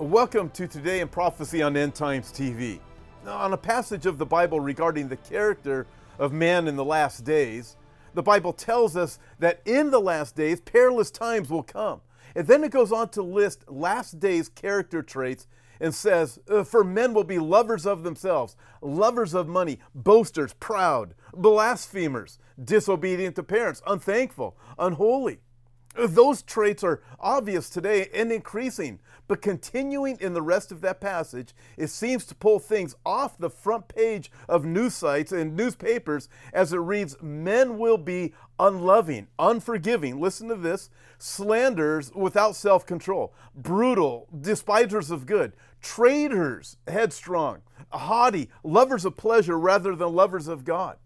Welcome to Today in Prophecy on End Times TV. Now, on a passage of the Bible regarding the character of man in the last days, the Bible tells us that in the last days, perilous times will come. And then it goes on to list last days character traits and says, for men will be lovers of themselves, lovers of money, boasters, proud, blasphemers, disobedient to parents, unthankful, unholy. Those traits are obvious today and increasing, but continuing in the rest of that passage, it seems to pull things off the front page of news sites and newspapers as it reads, men will be unloving, unforgiving, listen to this, slanderers without self-control, brutal, despisers of good, traitors, headstrong, haughty, lovers of pleasure rather than lovers of God.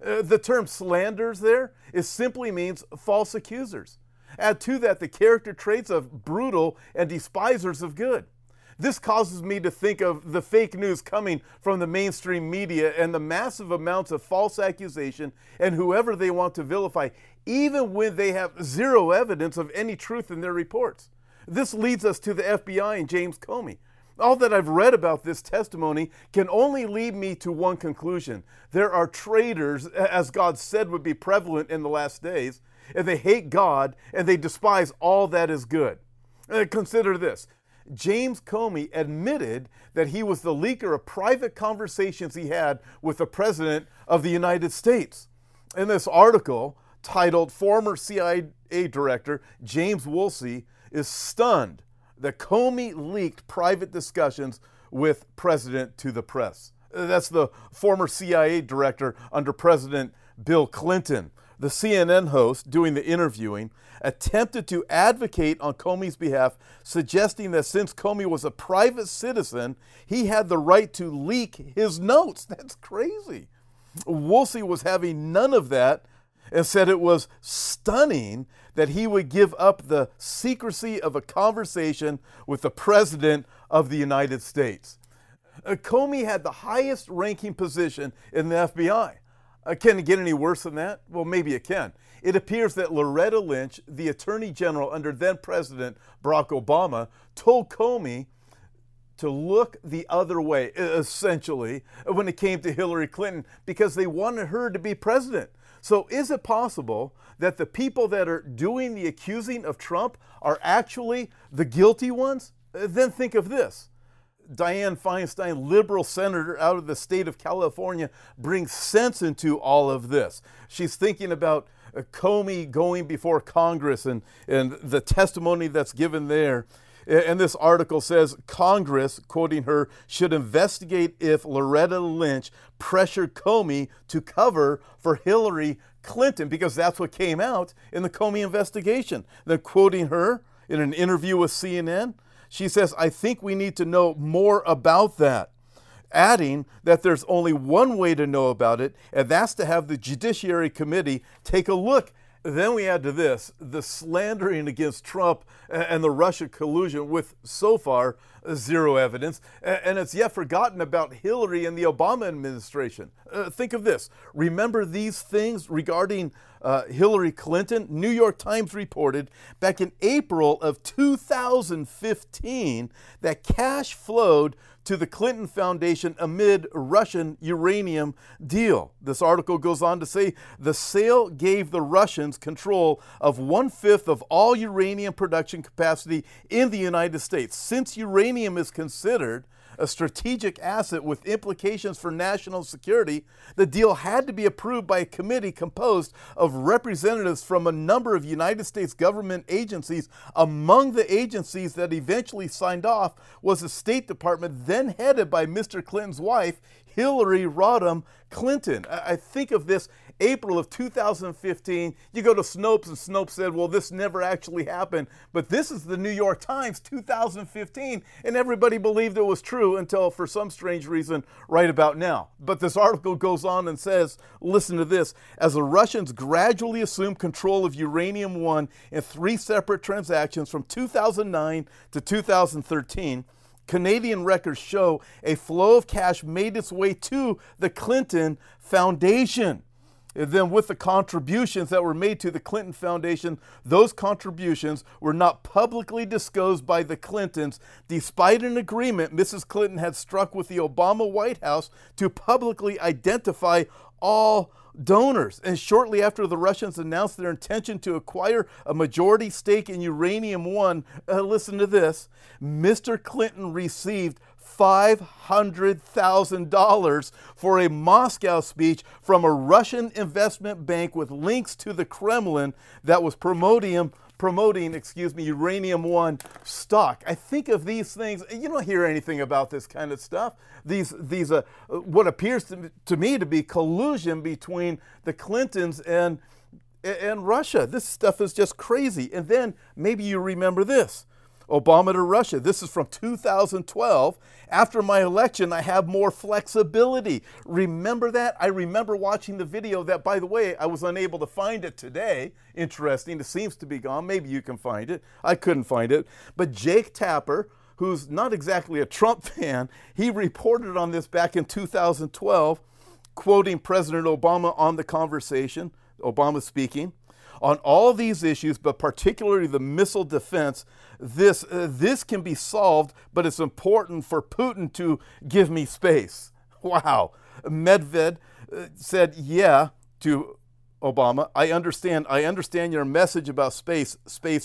The term slanders there, it simply means false accusers. Add to that the character traits of brutal and despisers of good. This causes me to think of the fake news coming from the mainstream media and the massive amounts of false accusation and whoever they want to vilify, even when they have zero evidence of any truth in their reports. This leads us to the FBI and James Comey. All that I've read about this testimony can only lead me to one conclusion. There are traitors, as God said would be prevalent in the last days, and they hate God, and they despise all that is good. Consider this. James Comey admitted that he was the leaker of private conversations he had with the President of the United States. In this article, titled Former CIA Director James Woolsey is stunned that Comey leaked private discussions with President to the press. That's the former CIA director under President Bill Clinton. The CNN host, doing the interviewing, attempted to advocate on Comey's behalf, suggesting that since Comey was a private citizen, he had the right to leak his notes. That's crazy. Woolsey was having none of that and said it was stunning that he would give up the secrecy of a conversation with the President of the United States. Comey had the highest ranking position in the FBI. Can it get any worse than that? Well, maybe it can. It appears that Loretta Lynch, the Attorney General under then-President Barack Obama, told Comey to look the other way, essentially, when it came to Hillary Clinton, because they wanted her to be president. So is it possible that the people that are doing the accusing of Trump are actually the guilty ones? Then think of this. Diane Feinstein, liberal senator out of the state of California, brings sense into all of this. She's thinking about Comey going before Congress and the testimony that's given there. And this article says Congress, quoting her, should investigate if Loretta Lynch pressured Comey to cover for Hillary Clinton, because that's what came out in the Comey investigation. Then quoting her in an interview with CNN, she says, I think we need to know more about that, adding that there's only one way to know about it, and that's to have the Judiciary Committee take a look. Then we add to this the slandering against Trump and the Russia collusion with, so far, zero evidence, and it's yet forgotten about Hillary and the Obama administration. Think of this. Remember these things regarding Hillary Clinton? New York Times reported back in April of 2015 that cash flowed to the Clinton Foundation amid Russian uranium deal. This article goes on to say the sale gave the Russians control of 1/5 of all uranium production capacity in the United States. Since uranium is considered a strategic asset with implications for national security, the deal had to be approved by a committee composed of representatives from a number of United States government agencies. Among the agencies that eventually signed off was the State Department, then headed by Mr. Clinton's wife, Hillary Rodham Clinton. I think of this April of 2015. You go to Snopes, and Snopes said, well, this never actually happened. But this is the New York Times, 2015, and everybody believed it was true until, for some strange reason, right about now. But this article goes on and says, listen to this, as the Russians gradually assumed control of Uranium One in three separate transactions from 2009 to 2013, Canadian records show a flow of cash made its way to the Clinton Foundation. Then with the contributions that were made to the Clinton Foundation, those contributions were not publicly disclosed by the Clintons, despite an agreement Mrs. Clinton had struck with the Obama White House to publicly identify all donors. And shortly after the Russians announced their intention to acquire a majority stake in Uranium One, listen to this, Mr. Clinton received $500,000 for a Moscow speech from a Russian investment bank with links to the Kremlin that was promoting Uranium One stock. I think of these things, you don't hear anything about this kind of stuff. These what appears to me to be collusion between the Clintons and Russia. This stuff is just crazy. And then maybe you remember this. Obama to Russia. This is from 2012. After my election, I have more flexibility. Remember that? I remember watching the video that, by the way, I was unable to find it today. Interesting. It seems to be gone. Maybe you can find it. I couldn't find it. But Jake Tapper, who's not exactly a Trump fan, he reported on this back in 2012, quoting President Obama on the conversation, Obama speaking. On all these issues, but particularly the missile defense, this can be solved, but it's important for Putin to give me space. Wow. Medvedev said, yeah, to Obama. I understand your message about space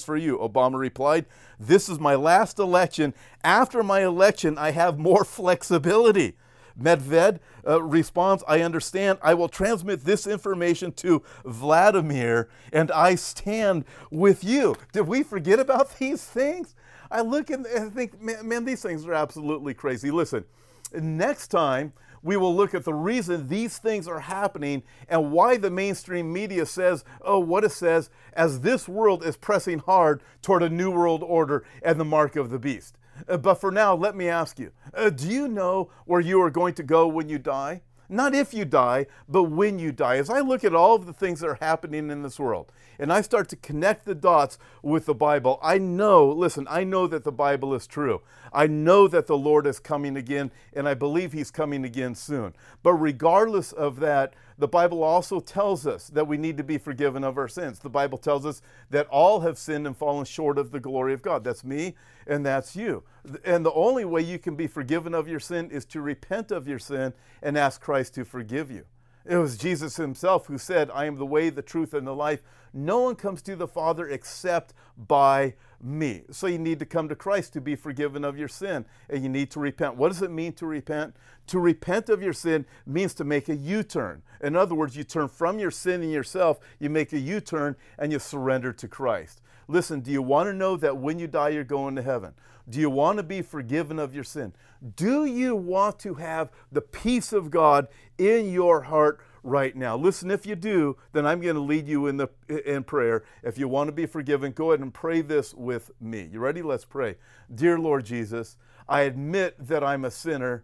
for you. Obama replied, this is my last election. After my election, I have more flexibility. Medvedev responds, I understand. I will transmit this information to Vladimir, and I stand with you. Did we forget about these things? I look and I think, man, these things are absolutely crazy. Listen, next time we will look at the reason these things are happening and why the mainstream media says, oh, what it says, as this world is pressing hard toward a new world order and the mark of the beast. But for now, let me ask you, do you know where you are going to go when you die? Not if you die, but when you die. As I look at all of the things that are happening in this world, and I start to connect the dots with the Bible, I know that the Bible is true. I know that the Lord is coming again, and I believe He's coming again soon. But regardless of that, the Bible also tells us that we need to be forgiven of our sins. The Bible tells us that all have sinned and fallen short of the glory of God. That's me and that's you. And the only way you can be forgiven of your sin is to repent of your sin and ask Christ to forgive you. It was Jesus Himself who said, I am the way, the truth, and the life. No one comes to the Father except by me. So you need to come to Christ to be forgiven of your sin, and you need to repent. What does it mean to repent? To repent of your sin means to make a U-turn. In other words, you turn from your sin and yourself, you make a U-turn, and you surrender to Christ. Listen, do you want to know that when you die, you're going to heaven? Do you want to be forgiven of your sin? Do you want to have the peace of God in your heart right now? Listen, if you do, then I'm going to lead you in prayer. If you want to be forgiven, go ahead and pray this with me. You ready? Let's pray. Dear Lord Jesus, I admit that I'm a sinner,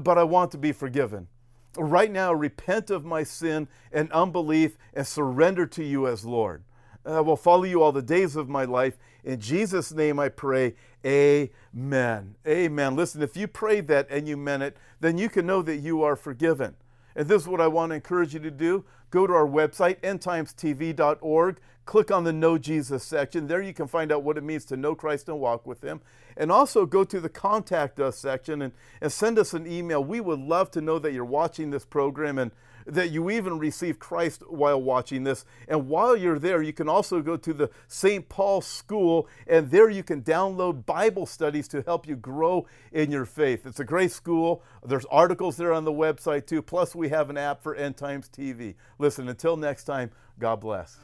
but I want to be forgiven. Right now, repent of my sin and unbelief and surrender to you as Lord. I will follow you all the days of my life. In Jesus' name I pray, amen. Amen. Listen, if you prayed that and you meant it, then you can know that you are forgiven. And this is what I want to encourage you to do. Go to our website, endtimestv.org. Click on the Know Jesus section. There you can find out what it means to know Christ and walk with Him. And also go to the Contact Us section and send us an email. We would love to know that you're watching this program and that you even receive Christ while watching this. And while you're there, you can also go to the St. Paul School, and there you can download Bible studies to help you grow in your faith. It's a great school. There's articles there on the website too. Plus, we have an app for End Times TV. Listen, until next time, God bless.